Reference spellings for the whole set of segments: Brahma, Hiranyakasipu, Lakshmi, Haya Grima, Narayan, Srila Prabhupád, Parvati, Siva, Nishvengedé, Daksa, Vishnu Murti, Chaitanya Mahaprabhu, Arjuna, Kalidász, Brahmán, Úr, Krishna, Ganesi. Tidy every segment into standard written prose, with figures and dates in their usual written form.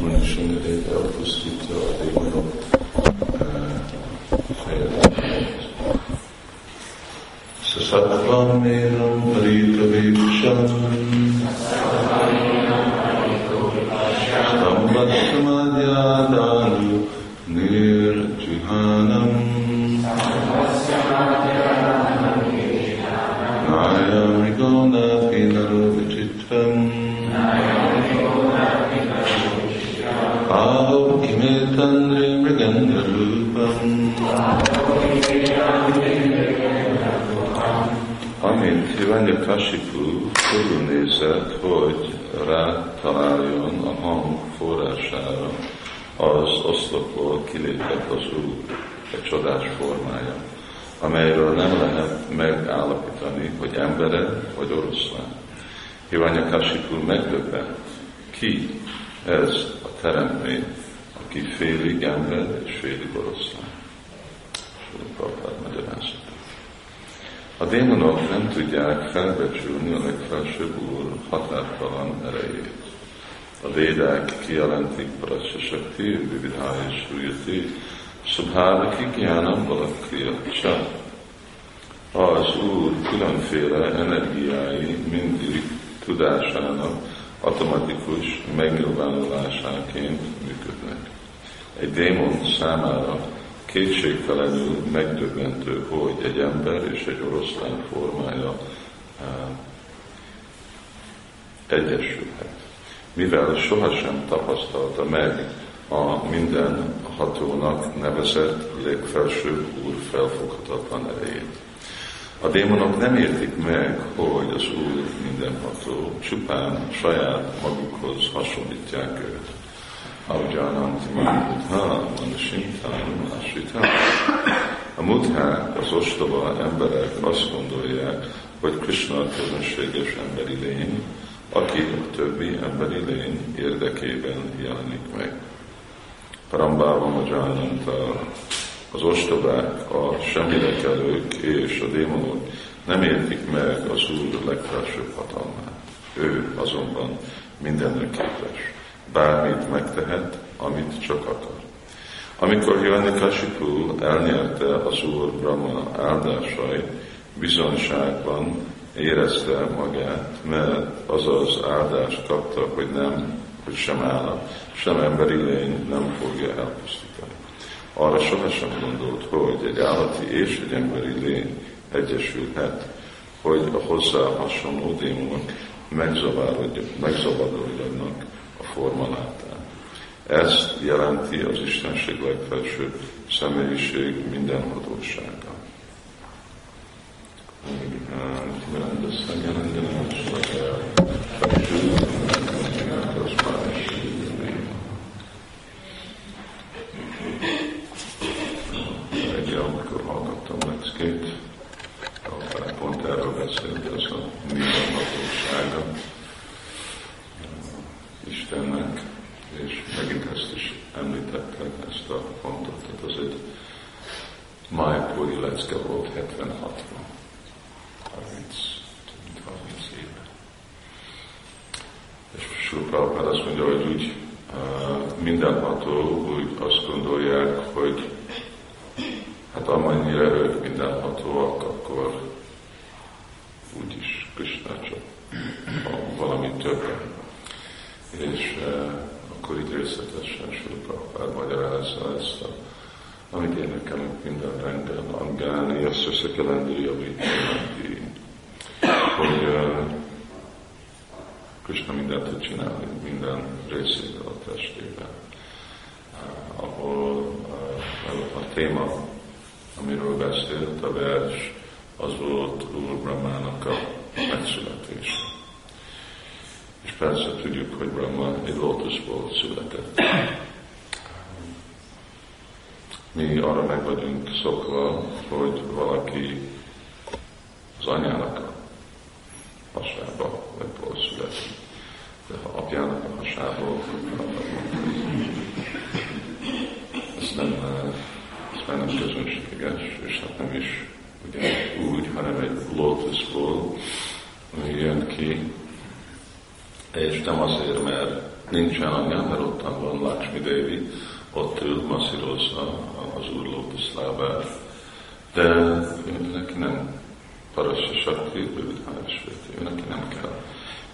Nishvengedé elpusztítja a démonok fejedelmét. Szattván méram parita véksán sztambat szamadjádánu nirjihánam nájamrigonát kénaró vicsittvem áhó imétandré mrigendralúpam. Amint Hiranyakasipu körülnézett, hogy rátaláljon a hang forrására, az oszlopból kilépett az út egy csodás formája, amelyről nem lehet megállapítani, hogy embere vagy oroszlán. Hiranyakasipu megdöbbent, ki ez a teremtmény, aki félig ember és félig oroszlán. A démonok nem tudják felbecsülni a legfelsőbb úr határtalan erejét. A védák kijelentik Parashakti, Vividhaya Shriyati, Subhadaki Gyánam Valakriya Csa. Az úr különféle energiái mindig tudásának automatikus megnyilvánulásáként működnek. Egy démon számára kétségtelenül megdöbbentő, hogy egy ember és egy oroszlán formája egyesülhet, mivel sohasem tapasztalta meg a mindenhatónak nevezett legfelső úr felfoghatatlan erejét. A démonok nem értik meg, hogy az úr mindenható, csupán saját magukhoz hasonlítják őt. A muthák, az ostoba emberek azt gondolják, hogy Krishna a közönséges emberi lény, aki a többi emberi lény érdekében jelenik meg. Parambhava Majánanta, az ostobák, a semmirekelők és a démonok nem értik meg az Úr legfelsőbb hatalmát. Ő azonban mindenre képes. Bármit megtehet, amit csak akar. Amikor Hiranyakasipu elnyerte az Úr Brahmán áldásait, bizonyságban érezte magát, mert az az áldást kapta, hogy nem, hogy sem állam, sem emberi lény nem fogja elpusztítani. Arra sohasem gondolt, hogy egy állati és egy emberi lény egyesülhet, hogy a hozzá hasonló démonok megzavarodjanak a formáltán. Ezt jelenti az Istenség legfelsőbb személyiség mindenhatósága. Reggel, amikor hallgattam leckét, pont erről beszélt, ez a mindenhatósága Istennek, és megint ezt is említettek, ezt a pontot, tehát az egy májpóri lecke volt 76-ban, 30 éve. És Sri Prabhupád azt mondja, hogy úgy mindenható, úgy azt gondolják, hogy hát amennyire ők mindenhatóak, akkor úgyis Krishna csak valami többen. És akkor így részletesen Sri Prabhupád magyarázza ezt a, amit énekelünk minden rendben, angálni, azt össze kell javítani, hogy Krishna mindent tud csinálni, minden részével a testével. Ahol a téma, amiről beszélt a vers, az volt Úr Brahmának a megszületése. És persze tudjuk, hogy Brahma egy lótuszból született. Mi arra meg vagyunk szokva, hogy valaki az anyának a hasába megból születik. De ha apjának a hasából, ez nem közönséges, és hát nem is ugyanúgy, hanem egy lótuszból jön ki és nem azért, mert nincsen anyám, mert ottan van Lakshmi Devi, ott ül, masszírozza az Úr lókuszlábát. De neki nem parasya sakti, rövid hálásvéti, neki nem kell.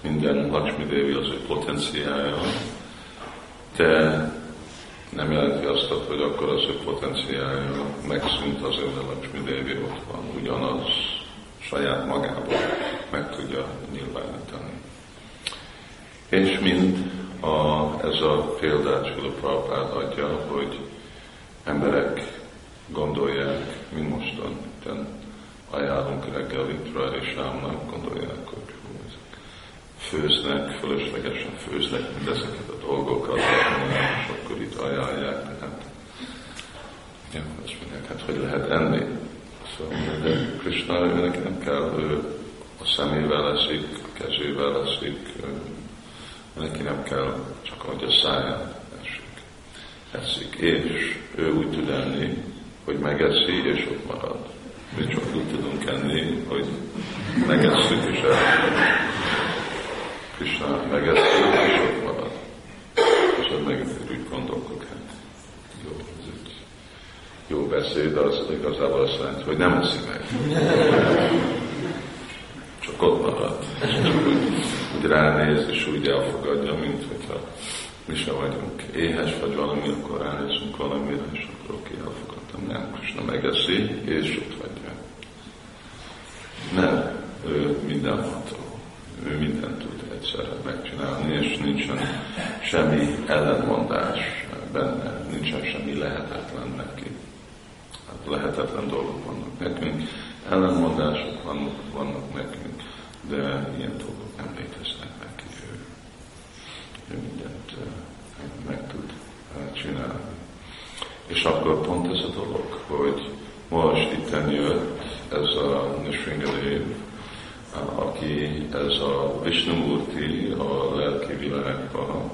Minden Lakshmi Devi az ő potenciája, de nem jelenti azt, hogy akkor az ő potenciája megszűnt, azért a Lakshmi Devi ott van, ugyanaz saját magából meg tudja nyilvánítani. És mind ez a példát Srila Prabhupád adja, hogy emberek gondolják, mint mostan, itten ajánlunk reggel Vitra és Rámnak, gondolják, hogy főznek, fölöslegesen főznek mindezeket a dolgokat, és akkor itt ajánlják, tehát ja, azt mondják, hát hogy lehet enni? Szóval, de Krishna, neki nem kell, ő a szemével eszik, a kezével eszik, neki nem kell, csak hogy a száján eszik. És ő úgy tud enni, hogy megeszi, és ott marad. Mi csak úgy tudunk enni, hogy megesszük, és elmarad. Krishna megeszi, és ott marad. És ott megint úgy gondolkok, hát jó, ez egy jó beszéd, de az igazából azt jelenti, hogy nem eszi meg. Csak ott marad. És csak úgy ránéz, és úgy elfogadja, mint hogyha mi sem vagyunk éhes, vagy valami, akkor ránézünk valamire, és akkor oké, elfogadtam. Nem, Krishna megeszi, és ott hagyja. Nem, ő mindenható. Ő mindent tud egyszerre megcsinálni, és nincsen semmi ellenmondás benne, nincsen semmi lehetetlen neki. Hát lehetetlen dolgok vannak nekünk, ellenmondások vannak nekünk, de ilyen dolgok nem léteznek neki. Ő mindent meg tud csinálni. És akkor pont ez a dolog, hogy most itten jött ez a Nishvengedé, aki ez a Vishnu Murti, a lelki világban,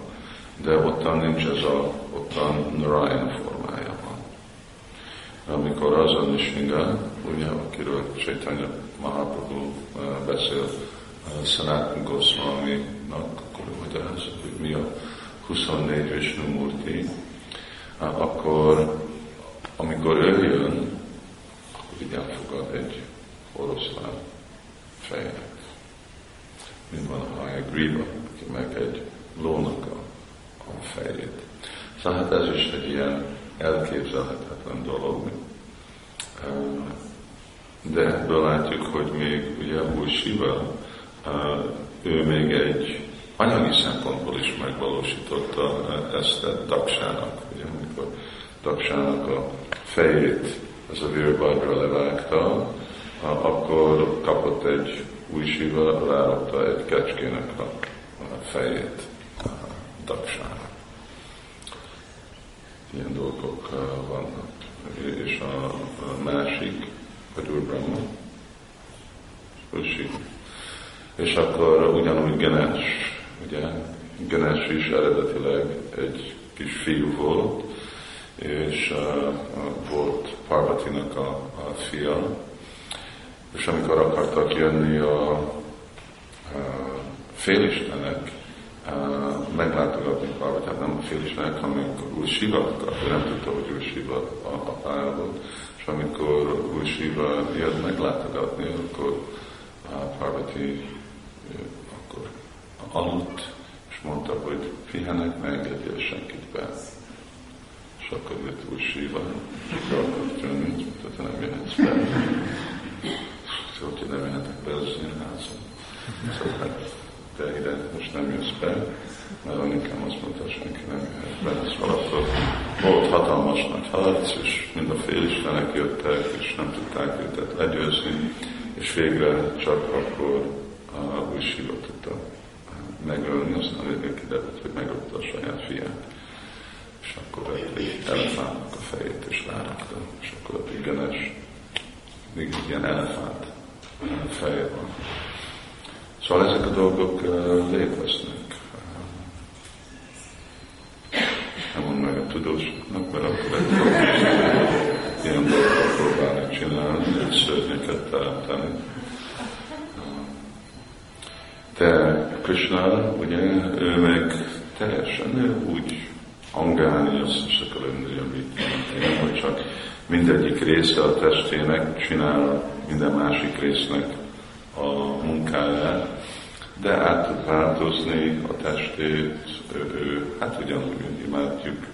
de ottan nincs ez a, ottan Narayan formája van. Amikor az a Nishvengedé, ugye, akiről Chaitanya Mahaprabhu beszél, Szenát Goszváminak, akkor ugye ez, hogy mi a 24 Vishnu Murti, akkor amikor ő jön, akkor így elfogad egy oroszlán fejnek. Mint van a Haya Grima, aki meg egy lónak a fejét. Szóval hát ez is egy ilyen elképzelhetetlen dolog. De ebből látjuk, hogy még ugye új Siva, ő még egy anyagi szempontból is megvalósította ezt a Daksának. Ugye amikor Daksának a fejét ez a vérbarra levágta, akkor kapott egy új Siva, ráadta egy kecskének a fejét Daksának. Ilyen dolgok vannak. És a másik, hogy úr Brahmán, és akkor ugyanúgy Ganes, ugye? Ganes is eredetileg egy kis fiú volt, és volt Parvatinak a fia, és amikor akartak jönni a félistenek, meglátogatni Parvatát, nem a félistenek, hanem Úr Siva akart, nem tudta, hogy Úr Siva a apája volt, és amikor Úr Siva jött meglátogatni, akkor Parvati akkor aludt, és mondta, hogy pihenek, ne engedjél senkit be. És akkor jött Úr Siva, és akart jönni, és mondta, te nem jöhetsz be. Szóval, hogy nem jöhetek be az én házom. Szóval, te ide most nem jössz be, mert anyukám azt mondta, hogy senki nem jöhet be. Szóval akkor volt hatalmas nagy harc, és mind a félistenek jöttek, és nem tudták őket legyőzni, és végre csak akkor a Úr Siva tudta megölni, aztán végül kiderült, hogy megölte a saját fiát. És akkor egy elefántnak a fejét is rárakta, és akkor a Ganes még ilyen elefánt feje van. Szóval ezek a dolgok léteznek. Nem mondd meg a tudósoknak, mert akkor ilyen dolgokat próbálnak csinálni, egy szörnyeket tártani. De Krishna, ugye, ő meg teljesen úgy angálni azt is le kell lenni, amit én, hogy csak mindegyik része a testének csinál minden másik résznek a munkáját, de át tud változni a testét, ő, hát ugyanúgy, mint imádjuk,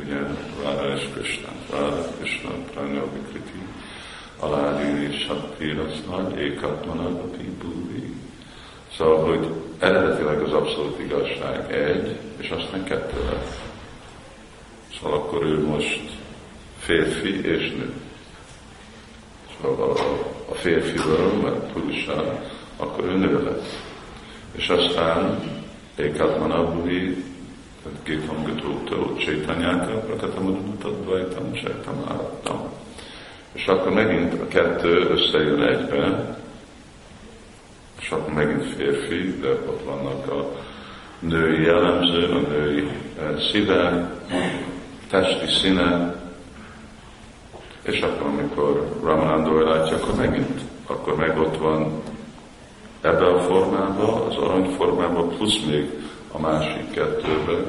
ugye, Ráda és Krishnát, Ráda Krishna, Pranya Vikriti, Aládi, Sakti, Rasznag, Ékatmanad, Api, Búvi. Szóval, hogy eredetileg az abszolút igazság egy, és aztán kettő lesz. Szóval akkor ő most férfi és nő. Szóval a férfiből, mert Purusha, akkor ő nő lesz. És aztán Ékatmanabhúvi, tehát két hangatóktól Chaitanyát, Prakatamadanatat, Dvaitam, Csaitam, Áttam. És akkor megint a kettő összejön egyben, és akkor megint férfi, de ott vannak a női jellemző, a női szíve, testi színe, és akkor amikor Raman Andora látja, akkor megint, akkor meg ott van ebbe a formában, az aranyformában, plusz még a másik kettőben,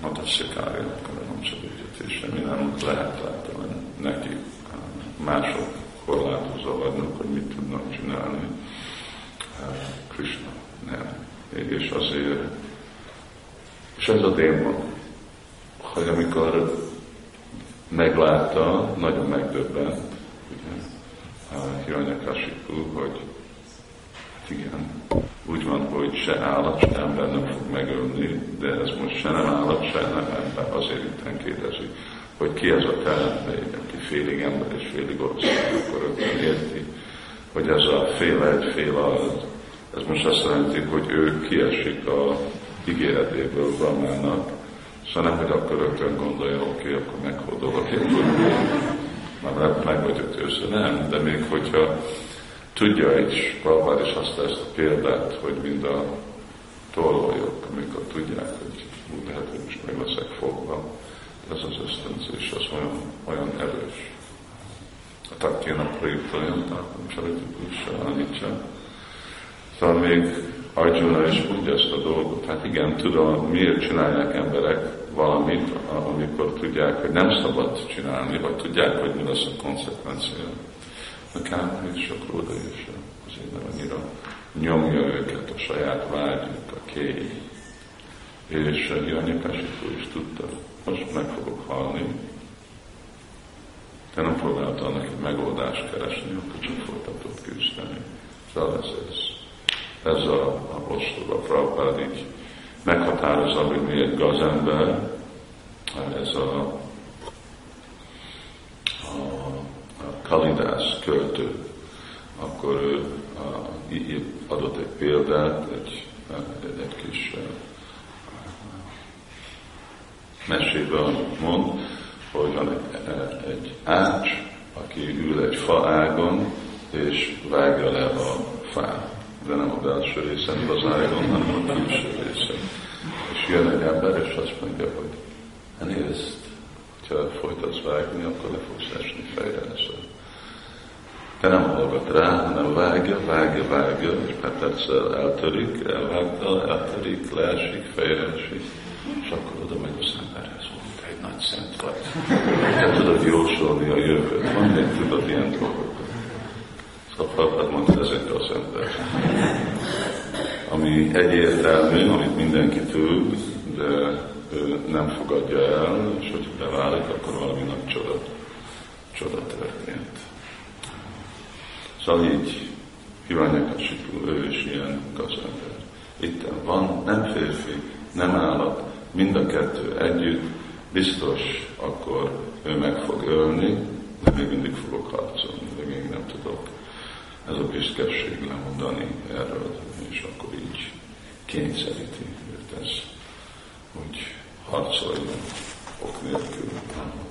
Mataszikája, akkor nem szabadítése, mi nem lehet látni neki, mások korlátozva vannak, hogy mit tudnak csinálni. Krishna nem. És azért, és ez a démon, hogy amikor meglátta, nagyon megdöbbent, ugye, Hiranyakasipu, hogy hát igen, úgy van, hogy se állat, se ember nem fog megölni, de ez most se nem állat, se nem ember, azért itten kérdezi, hogy ki ez a teremtmény, aki félig ember és félig ország, akkor ötben érti, hogy ez a fél egy, fél az, ez most azt jelenti, hogy ő kiesik a ígéretéből Brahmának, szóval nem, hogy akkor rögtön gondolja, oké, akkor meghódolok, én már meg vagyok tőle, nem, de még hogyha tudja is, Prabhupád is azt ezt a példát, hogy mind a tolvajok, amikor tudják, hogy úgy lehet, hogy most meg leszek fogva, ez az ösztönzés, az olyan erős. A taktjéna projektajon, tákom családikussal, nincsen. Szóval még Arjuna is mondja ezt a dolgot, hát igen, tudom, miért csinálják emberek valamit, amikor tudják, hogy nem szabad csinálni, vagy tudják, hogy mi lesz a konsekvencia. A Kámha és a Króda és azért nem annyira nyomja őket a saját vágyuk, a kéj. És Hiranyakasipu is tudta, most meg fogok halni, de nem próbálta annak egy megoldást keresni, akkor csak folytatott küzdeni. Szóval ez a ostoba Prabhupád így meghatározza, hogy mi egy gazember, ez a Kalidász költő, akkor ő adott egy példát, egy kis mesében mond, hogy van egy ács, aki ül egy faágon, és vágja le a fát. De nem a belső részen az ágon, hanem a külső részen. És jön egy ember, és azt mondja, hogy nézd, hogyha folytatsz vágni, akkor le fogsz esni fejre ezzel. De nem hallgat rá, hanem vágja, és mert egyszer eltörik, elvágta, eltörik, leesik, fejre esik. És akkor oda megy a szemberhez, hogy te egy nagy szent vagy. Te tudod jósolni a jövőt. Van még tudod ilyen dolgokat. Szóval Prabhupád mondta, ezekre az ember. Ami egyértelmű, amit mindenki tud, de nem fogadja el, és hogyha beválik, akkor valami nagy csoda történt. Szóval így Hiranyakasipu, ő is ilyen gazember. Itten van, nem férfi, nem állat, mind a kettő együtt, biztos akkor ő meg fog ölni, de még mindig fogok harcolni, de még nem tudok. Ez a büszkeség lemondani erről, és akkor így kényszeríti őt ez, hogy harcoljon ok nélkül.